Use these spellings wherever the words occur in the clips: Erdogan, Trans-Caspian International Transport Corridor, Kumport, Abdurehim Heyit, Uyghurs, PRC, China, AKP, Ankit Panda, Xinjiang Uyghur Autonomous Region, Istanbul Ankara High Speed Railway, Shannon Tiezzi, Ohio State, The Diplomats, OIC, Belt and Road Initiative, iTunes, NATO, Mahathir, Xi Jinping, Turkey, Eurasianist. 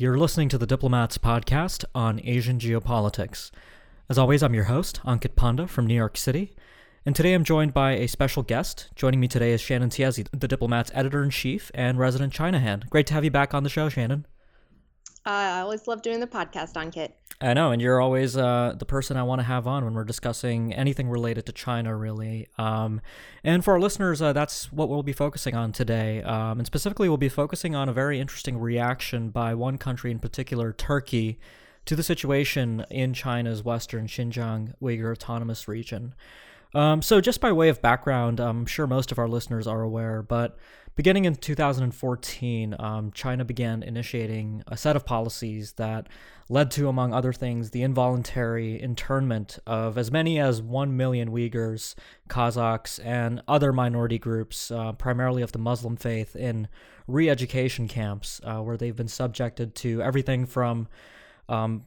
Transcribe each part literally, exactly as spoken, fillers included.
You're listening to The Diplomats podcast on Asian geopolitics. As always, I'm your host, Ankit Panda from New York City. And today I'm joined by a special guest. Joining me today is Shannon Tiezzi, The Diplomats editor-in-chief and resident China hand. Great to have you back on the show, Shannon. Uh, I always love doing the podcast, Ankit. I know, and you're always uh, the person I want to have on when we're discussing anything related to China, really. Um, and for our listeners, uh, that's what we'll be focusing on today. Um, and specifically, we'll be focusing on a very interesting reaction by one country in particular, Turkey, to the situation in China's western Xinjiang Uyghur Autonomous Region. Um, so just by way of background, I'm sure most of our listeners are aware, but beginning in two thousand fourteen, um, China began initiating a set of policies that led to, among other things, the involuntary internment of as many as one million Uyghurs, Kazakhs, and other minority groups, uh, primarily of the Muslim faith, in re-education camps uh, where they've been subjected to everything from um,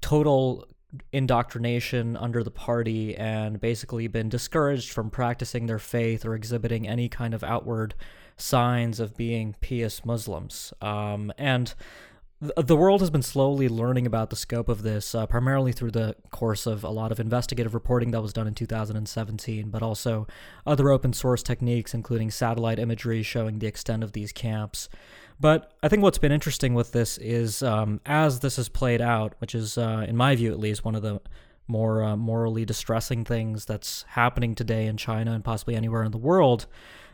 total indoctrination under the party and basically been discouraged from practicing their faith or exhibiting any kind of outward signs of being pious Muslims. Um, and th- the world has been slowly learning about the scope of this, uh, primarily through the course of a lot of investigative reporting that was done in two thousand seventeen, but also other open source techniques, including satellite imagery showing the extent of these camps. But I think what's been interesting with this is, um, as this has played out, which is, uh, in my view at least, one of the more uh, morally distressing things that's happening today in China and possibly anywhere in the world,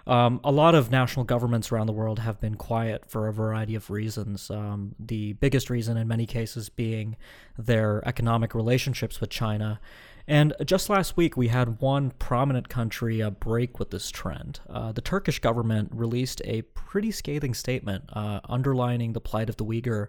um, a lot of national governments around the world have been quiet for a variety of reasons. Um, the biggest reason in many cases being their economic relationships with China. And just last week, we had one prominent country uh, break with this trend. Uh, the Turkish government released a pretty scathing statement uh, underlining the plight of the Uyghur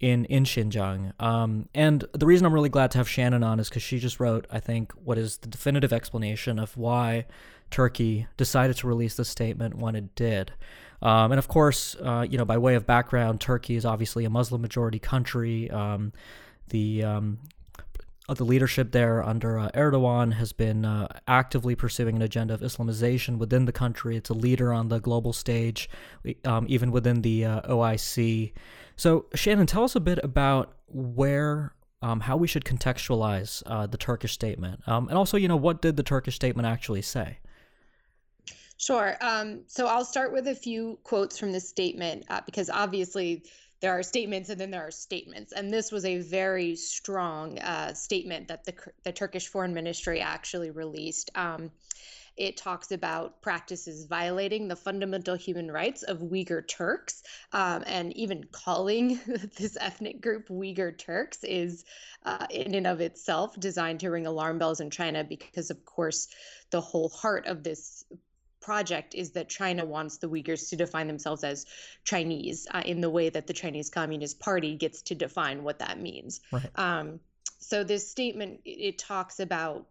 in, in Xinjiang. Um, and the reason I'm really glad to have Shannon on is because she just wrote, I think, what is the definitive explanation of why Turkey decided to release this statement when it did. Um, and of course, uh, you know, by way of background, Turkey is obviously a Muslim-majority country. Um, the... Um, The leadership there under uh, Erdogan has been uh, actively pursuing an agenda of Islamization within the country. It's a leader on the global stage, um, even within the uh, O I C. So, Shannon, tell us a bit about where, um, how we should contextualize uh, the Turkish statement. Um, and also, you know, what did the Turkish statement actually say? Sure. Um, so I'll start with a few quotes from this statement, uh, because obviously there are statements and then there are statements. And this was a very strong uh, statement that the, the Turkish Foreign Ministry actually released. Um, it talks about practices violating the fundamental human rights of Uyghur Turks, um, and even calling this ethnic group Uyghur Turks is uh, in and of itself designed to ring alarm bells in China, because of course the whole heart of this project is that China wants the Uyghurs to define themselves as Chinese uh, in the way that the Chinese Communist Party gets to define what that means. Right. Um, so this statement, it talks about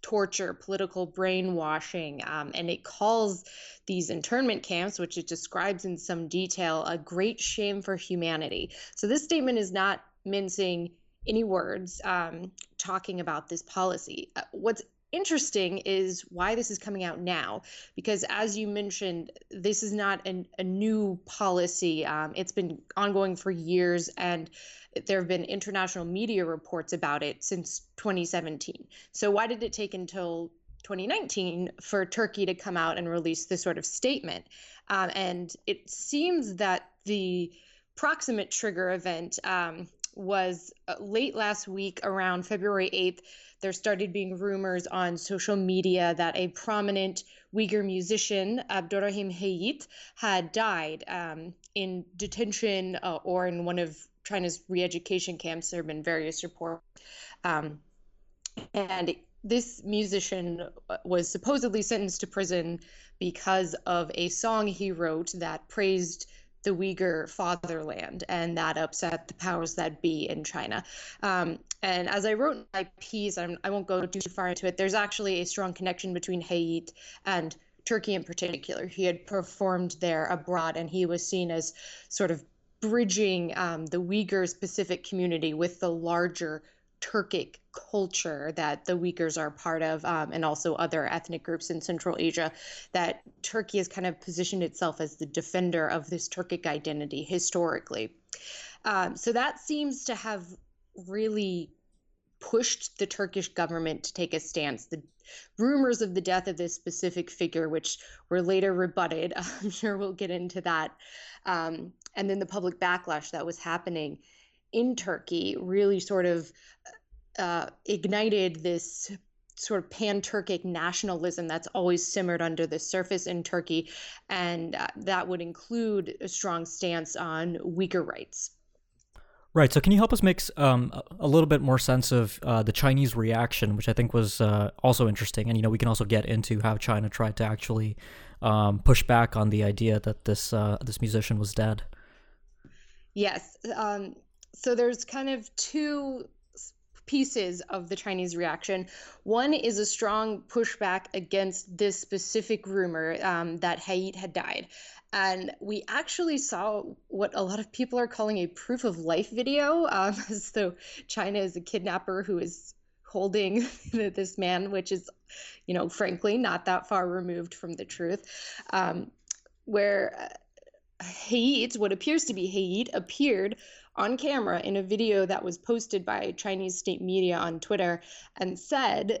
torture, political brainwashing, um, and it calls these internment camps, which it describes in some detail, a great shame for humanity. So this statement is not mincing any words um, talking about this policy. Uh, what's interesting is why this is coming out now, because as you mentioned, this is not an, a new policy. Um, it's been ongoing for years, and there have been international media reports about it since twenty seventeen. So why did it take until twenty nineteen for Turkey to come out and release this sort of statement? Um, and it seems that the proximate trigger event um, was late last week, around February eighth. There started being rumors on social media that a prominent Uyghur musician, Abdurehim Heyit, had died um, in detention uh, or in one of China's re-education camps. There have been various reports. Um, and this musician was supposedly sentenced to prison because of a song he wrote that praised the Uyghur fatherland, and that upset the powers that be in China. Um, and as I wrote in my piece, I'm, I won't go too far into it, there's actually a strong connection between Heyit and Turkey in particular. He had performed there abroad, and he was seen as sort of bridging um, the Uyghur-specific community with the larger Turkic culture that the Uyghurs are part of, um, and also other ethnic groups in Central Asia, that Turkey has kind of positioned itself as the defender of this Turkic identity historically. Um, so that seems to have really pushed the Turkish government to take a stance. The rumors of the death of this specific figure, which were later rebutted, I'm sure we'll get into that, um, and then the public backlash that was happening in Turkey really sort of uh, ignited this sort of pan-Turkic nationalism that's always simmered under the surface in Turkey, and uh, that would include a strong stance on Uyghur rights. Right. So can you help us make um, a little bit more sense of uh, the Chinese reaction, which I think was uh, also interesting? And, you know, we can also get into how China tried to actually um, push back on the idea that this uh, this musician was dead. Yes. Um, so there's kind of two pieces of the Chinese reaction. One is a strong pushback against this specific rumor um, that Heyit had died. And we actually saw what a lot of people are calling a proof of life video. Um, so China is a kidnapper who is holding this man, which is, you know, frankly, not that far removed from the truth, um, where Heyit, what appears to be Heyit, appeared on camera in a video that was posted by Chinese state media on Twitter and said,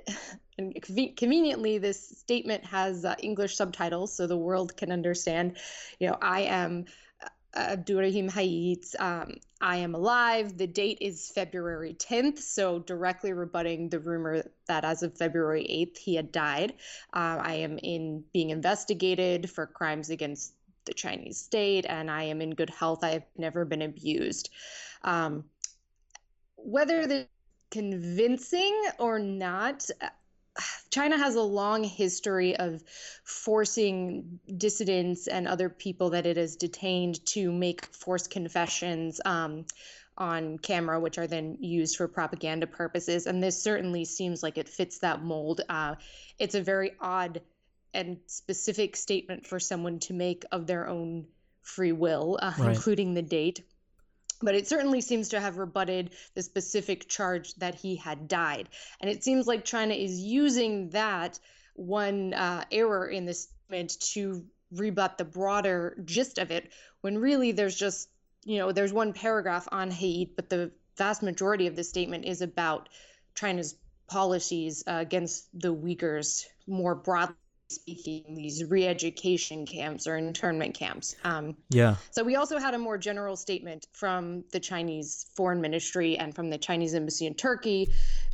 and conveniently this statement has uh, English subtitles so the world can understand, you know, I am Abdurehim Heyit, um, I am alive, the date is February tenth, so directly rebutting the rumor that as of February eighth he had died. Uh, I am in being investigated for crimes against the Chinese state, and I am in good health. I have never been abused. Um, whether this is convincing or not, China has a long history of forcing dissidents and other people that it has detained to make forced confessions um, on camera, which are then used for propaganda purposes. And this certainly seems like it fits that mold. Uh, it's a very odd and specific statement for someone to make of their own free will, uh, right. including the date. But it certainly seems to have rebutted the specific charge that he had died. And it seems like China is using that one uh, error in this statement to rebut the broader gist of it, when really there's just, you know, there's one paragraph on Heyit, but the vast majority of the statement is about China's policies uh, against the Uyghurs more broadly speaking, these re-education camps or internment camps. Um, yeah. So we also had a more general statement from the Chinese Foreign Ministry and from the Chinese Embassy in Turkey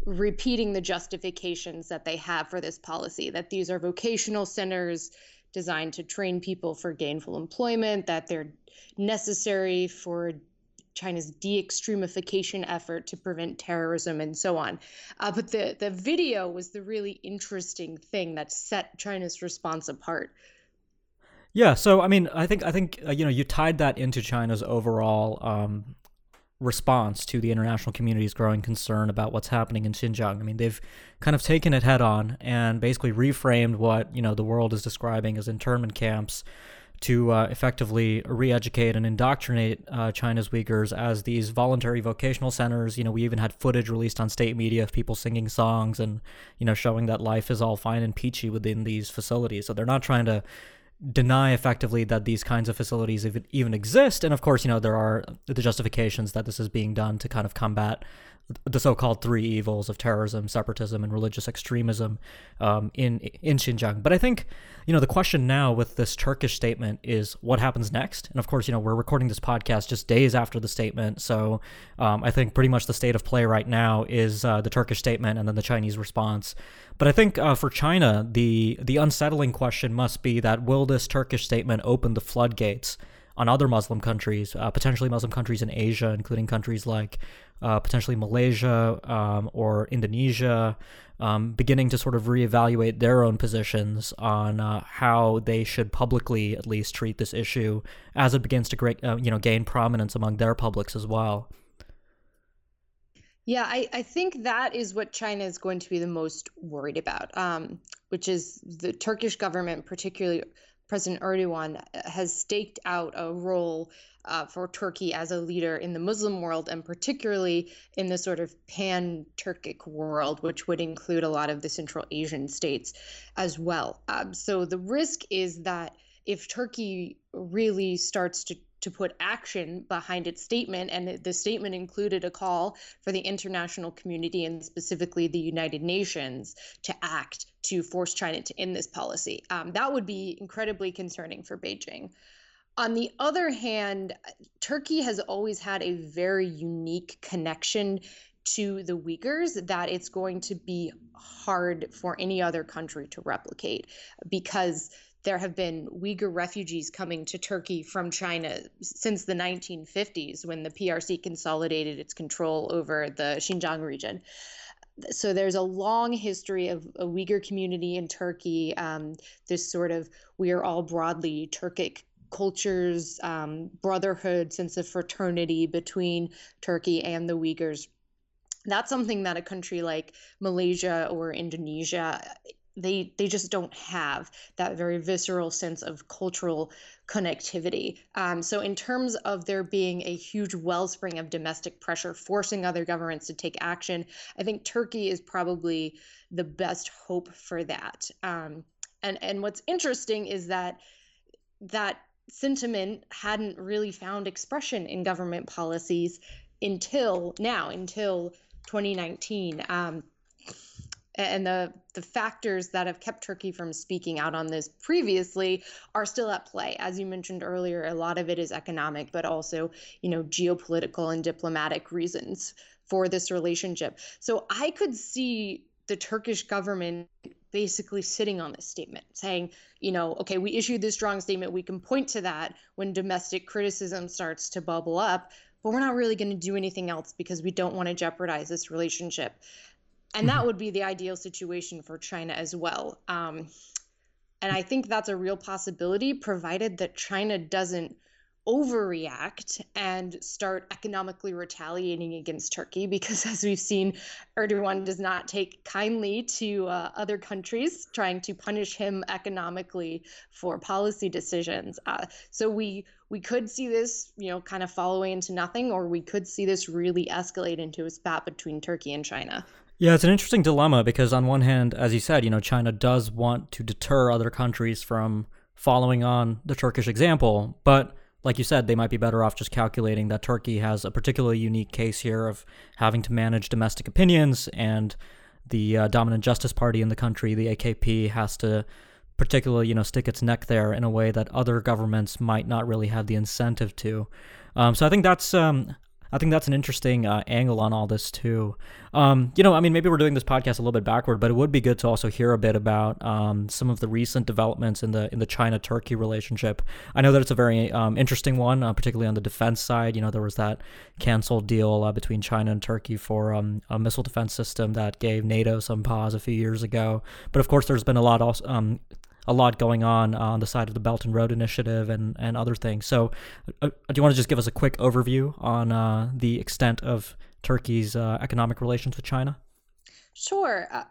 repeating the justifications that they have for this policy, that these are vocational centers designed to train people for gainful employment, that they're necessary for China's de-extremification effort to prevent terrorism and so on. Uh, but the, the video was the really interesting thing that set China's response apart. Yeah, so I mean, I think, I think uh, you know, you tied that into China's overall um, response to the international community's growing concern about what's happening in Xinjiang. I mean, they've kind of taken it head on and basically reframed what, you know, the world is describing as internment camps to uh, effectively re-educate and indoctrinate uh, China's Uyghurs as these voluntary vocational centers. You know, we even had footage released on state media of people singing songs and, you know, showing that life is all fine and peachy within these facilities. So they're not trying to deny effectively that these kinds of facilities even exist. And of course, you know, there are the justifications that this is being done to kind of combat the so-called three evils of terrorism, separatism, and religious extremism um, in in Xinjiang. But I think, you know, the question now with this Turkish statement is what happens next? And of course, you know, we're recording this podcast just days after the statement. So um, I think pretty much the state of play right now is uh, the Turkish statement and then the Chinese response. But I think uh, for China, the the unsettling question must be that will this Turkish statement open the floodgates on other Muslim countries, uh, potentially Muslim countries in Asia, including countries like uh, potentially Malaysia um, or Indonesia, um, beginning to sort of reevaluate their own positions on uh, how they should publicly at least treat this issue as it begins to great, uh, you know, gain prominence among their publics as well. Yeah, I, I think that is what China is going to be the most worried about, um, which is the Turkish government, particularly President Erdogan, has staked out a role uh, for Turkey as a leader in the Muslim world, and particularly in the sort of pan-Turkic world, which would include a lot of the Central Asian states as well. Um, so the risk is that if Turkey really starts to to put action behind its statement, and the statement included a call for the international community and specifically the United Nations to act to force China to end this policy. Um, that would be incredibly concerning for Beijing. On the other hand, Turkey has always had a very unique connection to the Uyghurs that it's going to be hard for any other country to replicate, because there have been Uyghur refugees coming to Turkey from China since the nineteen fifties, when the P R C consolidated its control over the Xinjiang region. So there's a long history of a Uyghur community in Turkey, um, this sort of we are all broadly Turkic cultures, um, brotherhood, sense of fraternity between Turkey and the Uyghurs. That's something that a country like Malaysia or Indonesia, they they just don't have that very visceral sense of cultural connectivity. Um, so in terms of there being a huge wellspring of domestic pressure forcing other governments to take action, I think Turkey is probably the best hope for that. Um, and, and what's interesting is that that sentiment hadn't really found expression in government policies until now, until twenty nineteen. Um, and the, the factors that have kept Turkey from speaking out on this previously are still at play. As you mentioned earlier, a lot of it is economic, but also, you know, geopolitical and diplomatic reasons for this relationship. So I could see the Turkish government basically sitting on this statement, saying, you know, okay, we issued this strong statement, we can point to that when domestic criticism starts to bubble up, but we're not really going to do anything else because we don't want to jeopardize this relationship. And that would be the ideal situation for China as well. Um, and I think that's a real possibility, provided that China doesn't overreact and start economically retaliating against Turkey, because as we've seen, Erdogan does not take kindly to uh, other countries trying to punish him economically for policy decisions. Uh, so we we could see this, you know, kind of fall away into nothing, or we could see this really escalate into a spat between Turkey and China. Yeah, it's an interesting dilemma, because on one hand, as you said, you know, China does want to deter other countries from following on the Turkish example, but like you said, they might be better off just calculating that Turkey has a particularly unique case here of having to manage domestic opinions, and the uh, dominant justice party in the country, the A K P, has to particularly, you know, stick its neck there in a way that other governments might not really have the incentive to. Um, so I think that's um, I think that's an interesting uh, angle on all this too. Um, you know, I mean, maybe we're doing this podcast a little bit backward, but it would be good to also hear a bit about um, some of the recent developments in the in the China-Turkey relationship. I know that it's a very um, interesting one, uh, particularly on the defense side. You know, there was that canceled deal uh, between China and Turkey for um, a missile defense system that gave NATO some pause a few years ago. But of course, there's been a lot also. Um, a lot going on uh, on the side of the Belt and Road Initiative and, and other things. So uh, do you want to just give us a quick overview on uh, the extent of Turkey's uh, economic relations with China? Sure. Uh,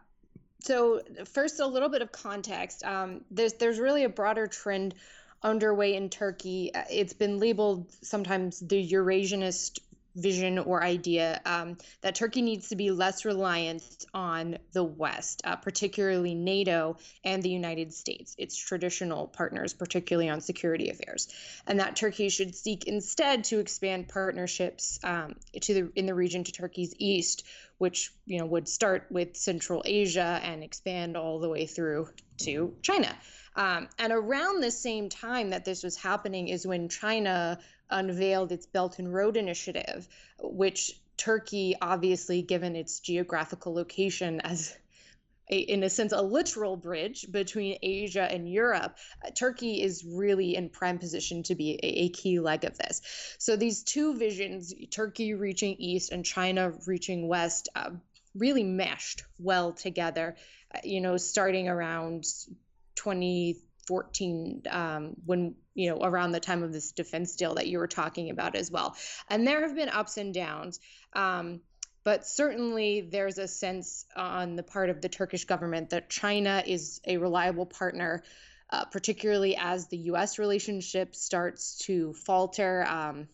so first, a little bit of context. Um, there's, there's really a broader trend underway in Turkey. It's been labeled sometimes the Eurasianist vision or idea, um, that Turkey needs to be less reliant on the West, uh, particularly NATO and the United States, its traditional partners, particularly on security affairs, and that Turkey should seek instead to expand partnerships um, to the in the region to Turkey's east, which, you know, would start with Central Asia and expand all the way through to China. Um, and around the same time that this was happening is when China unveiled its Belt and Road Initiative, which Turkey, obviously, given its geographical location as, a, in a sense, a literal bridge between Asia and Europe, uh, Turkey is really in prime position to be a, a key leg of this. So these two visions, Turkey reaching east and China reaching west, uh, really meshed well together, uh, you know, starting around twenty fourteen, um, when, you know, around the time of this defense deal that you were talking about as well. And there have been ups and downs, um, but certainly there's a sense on the part of the Turkish government that China is a reliable partner, uh, particularly as the U S relationship starts to falter. Um,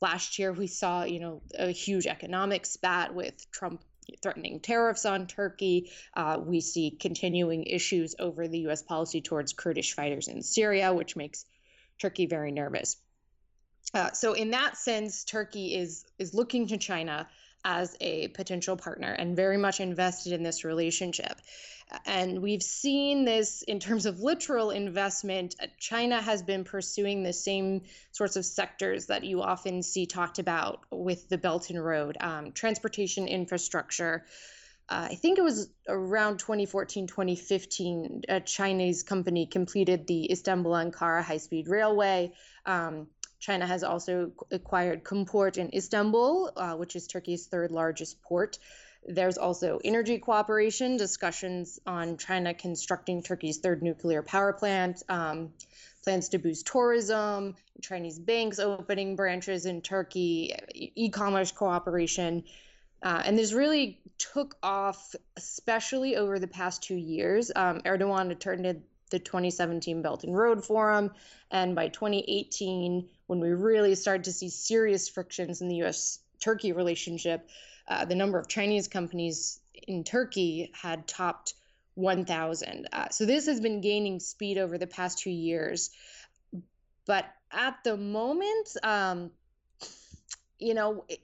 last year, we saw, you know, a huge economic spat with Trump threatening tariffs on Turkey. Uh, we see continuing issues over the U S policy towards Kurdish fighters in Syria, which makes Turkey very nervous. Uh, so in that sense, Turkey is is looking to China as a potential partner and very much invested in this relationship. And we've seen this in terms of literal investment. China has been pursuing the same sorts of sectors that you often see talked about with the Belt and Road, um, transportation infrastructure. Uh, I think it was around twenty fourteen, twenty fifteen, a Chinese company completed the Istanbul Ankara High Speed Railway. Um, China has also acquired Kumport in Istanbul, uh, which is Turkey's third largest port. There's also energy cooperation, discussions on China constructing Turkey's third nuclear power plant, um, plans to boost tourism, Chinese banks opening branches in Turkey, e-commerce cooperation. Uh, and this really took off, especially over the past two years. Um, Erdogan attended the twenty seventeen Belt and Road Forum, and by twenty eighteen, when we really started to see serious frictions in the U S Turkey relationship, uh, the number of Chinese companies in Turkey had topped one thousand. Uh, so this has been gaining speed over the past two years. But at the moment, um, you know, it,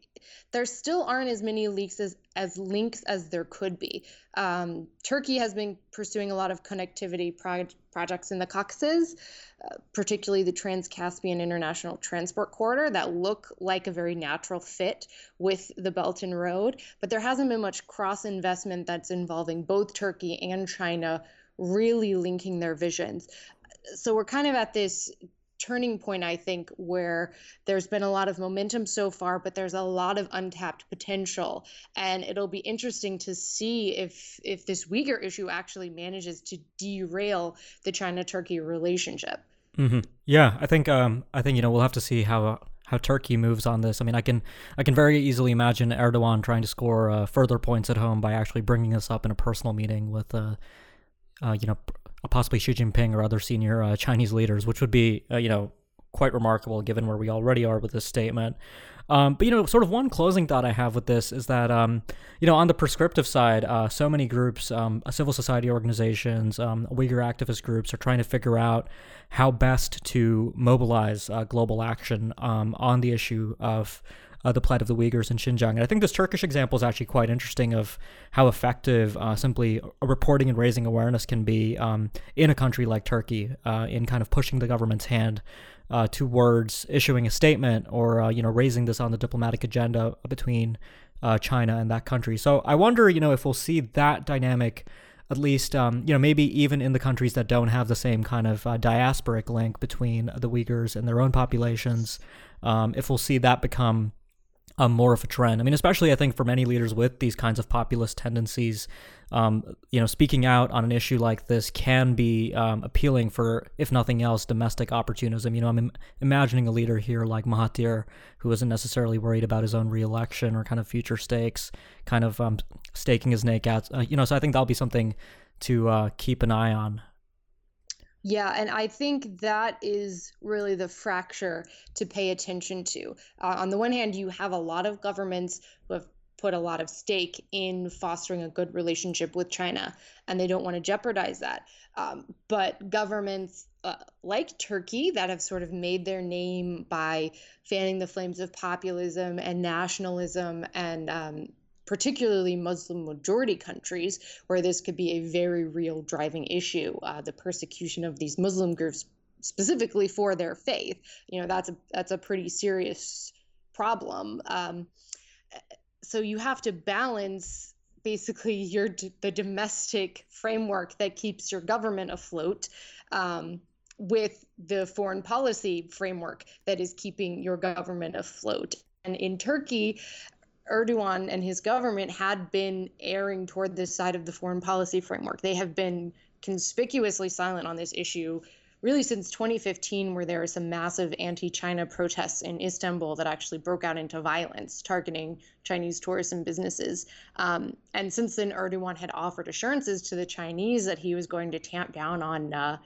there still aren't as many leaks as, as links as there could be. Um, Turkey has been pursuing a lot of connectivity pro- projects in the Caucasus, uh, particularly the Trans-Caspian International Transport Corridor, that look like a very natural fit with the Belt and Road. But there hasn't been much cross-investment that's involving both Turkey and China really linking their visions. So we're kind of at this turning point, I think, where there's been a lot of momentum so far, but there's a lot of untapped potential. And it'll be interesting to see if if this Uyghur issue actually manages to derail the China-Turkey relationship. Mm-hmm. Yeah, I think um, I think, you know, we'll have to see how uh, how Turkey moves on this. I mean, I can I can very easily imagine Erdogan trying to score uh, further points at home by actually bringing this up in a personal meeting with, uh, uh, you know, possibly Xi Jinping or other senior uh, Chinese leaders, which would be, uh, you know, quite remarkable given where we already are with this statement. Um, but, you know, sort of one closing thought I have with this is that, um, you know, on the prescriptive side, uh, so many groups, um, civil society organizations, um, Uyghur activist groups are trying to figure out how best to mobilize uh, global action um, on the issue of Uh, the plight of the Uyghurs in Xinjiang. And I think this Turkish example is actually quite interesting of how effective uh, simply reporting and raising awareness can be um, in a country like Turkey uh, in kind of pushing the government's hand uh, towards issuing a statement or, uh, you know, raising this on the diplomatic agenda between uh, China and that country. So I wonder, you know, if we'll see that dynamic at least, um, you know, maybe even in the countries that don't have the same kind of uh, diasporic link between the Uyghurs and their own populations, um, if we'll see that become Um, more of a trend. I mean, especially I think for many leaders with these kinds of populist tendencies, um, you know, speaking out on an issue like this can be um, appealing for, if nothing else, domestic opportunism. You know, I'm im- imagining a leader here like Mahathir, who isn't necessarily worried about his own reelection or kind of future stakes, kind of um, staking his neck out. Uh, you know, so I think that'll be something to uh, keep an eye on. Yeah, and I think that is really the fracture to pay attention to. Uh, on the one hand, you have a lot of governments who have put a lot of stake in fostering a good relationship with China, and they don't want to jeopardize that. Um, but governments uh, like Turkey that have sort of made their name by fanning the flames of populism and nationalism and um particularly Muslim-majority countries, where this could be a very real driving issue, uh, the persecution of these Muslim groups specifically for their faith. You know, that's a, that's a pretty serious problem. Um, so you have to balance basically your the domestic framework that keeps your government afloat um, with the foreign policy framework that is keeping your government afloat. And in Turkey, Erdogan and his government had been erring toward this side of the foreign policy framework. They have been conspicuously silent on this issue really since twenty fifteen, where there were some massive anti-China protests in Istanbul that actually broke out into violence, targeting Chinese tourists and businesses. Um, and since then, Erdogan had offered assurances to the Chinese that he was going to tamp down on uh,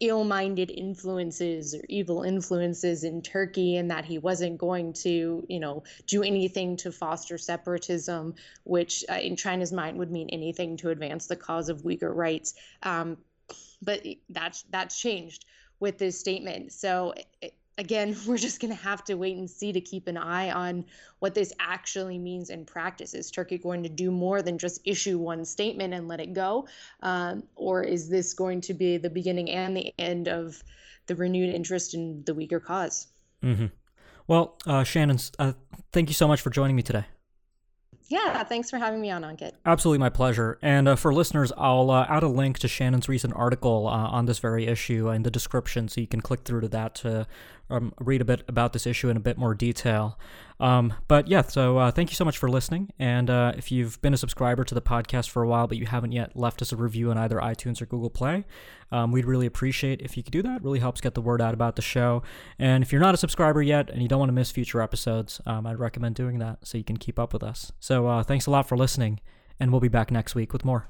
ill-minded influences or evil influences in Turkey, and that he wasn't going to, you know, do anything to foster separatism, which uh, in China's mind would mean anything to advance the cause of Uyghur rights. Um, but that's, that's changed with this statement. So it, again, we're just going to have to wait and see to keep an eye on what this actually means in practice. Is Turkey going to do more than just issue one statement and let it go? Um, or is this going to be the beginning and the end of the renewed interest in the Uyghur cause? Mm-hmm. Well, uh, Shannon, uh, thank you so much for joining me today. Yeah, thanks for having me on, Ankit. Absolutely, my pleasure. And uh, for listeners, I'll uh, add a link to Shannon's recent article uh, on this very issue in the description, so you can click through to that to um, read a bit about this issue in a bit more detail. Um, but yeah, so uh, thank you so much for listening. And uh, if you've been a subscriber to the podcast for a while, but you haven't yet left us a review on either iTunes or Google Play, um, we'd really appreciate if you could do that. It really helps get the word out about the show. And if you're not a subscriber yet and you don't want to miss future episodes, um, I'd recommend doing that so you can keep up with us. So uh, thanks a lot for listening, and we'll be back next week with more.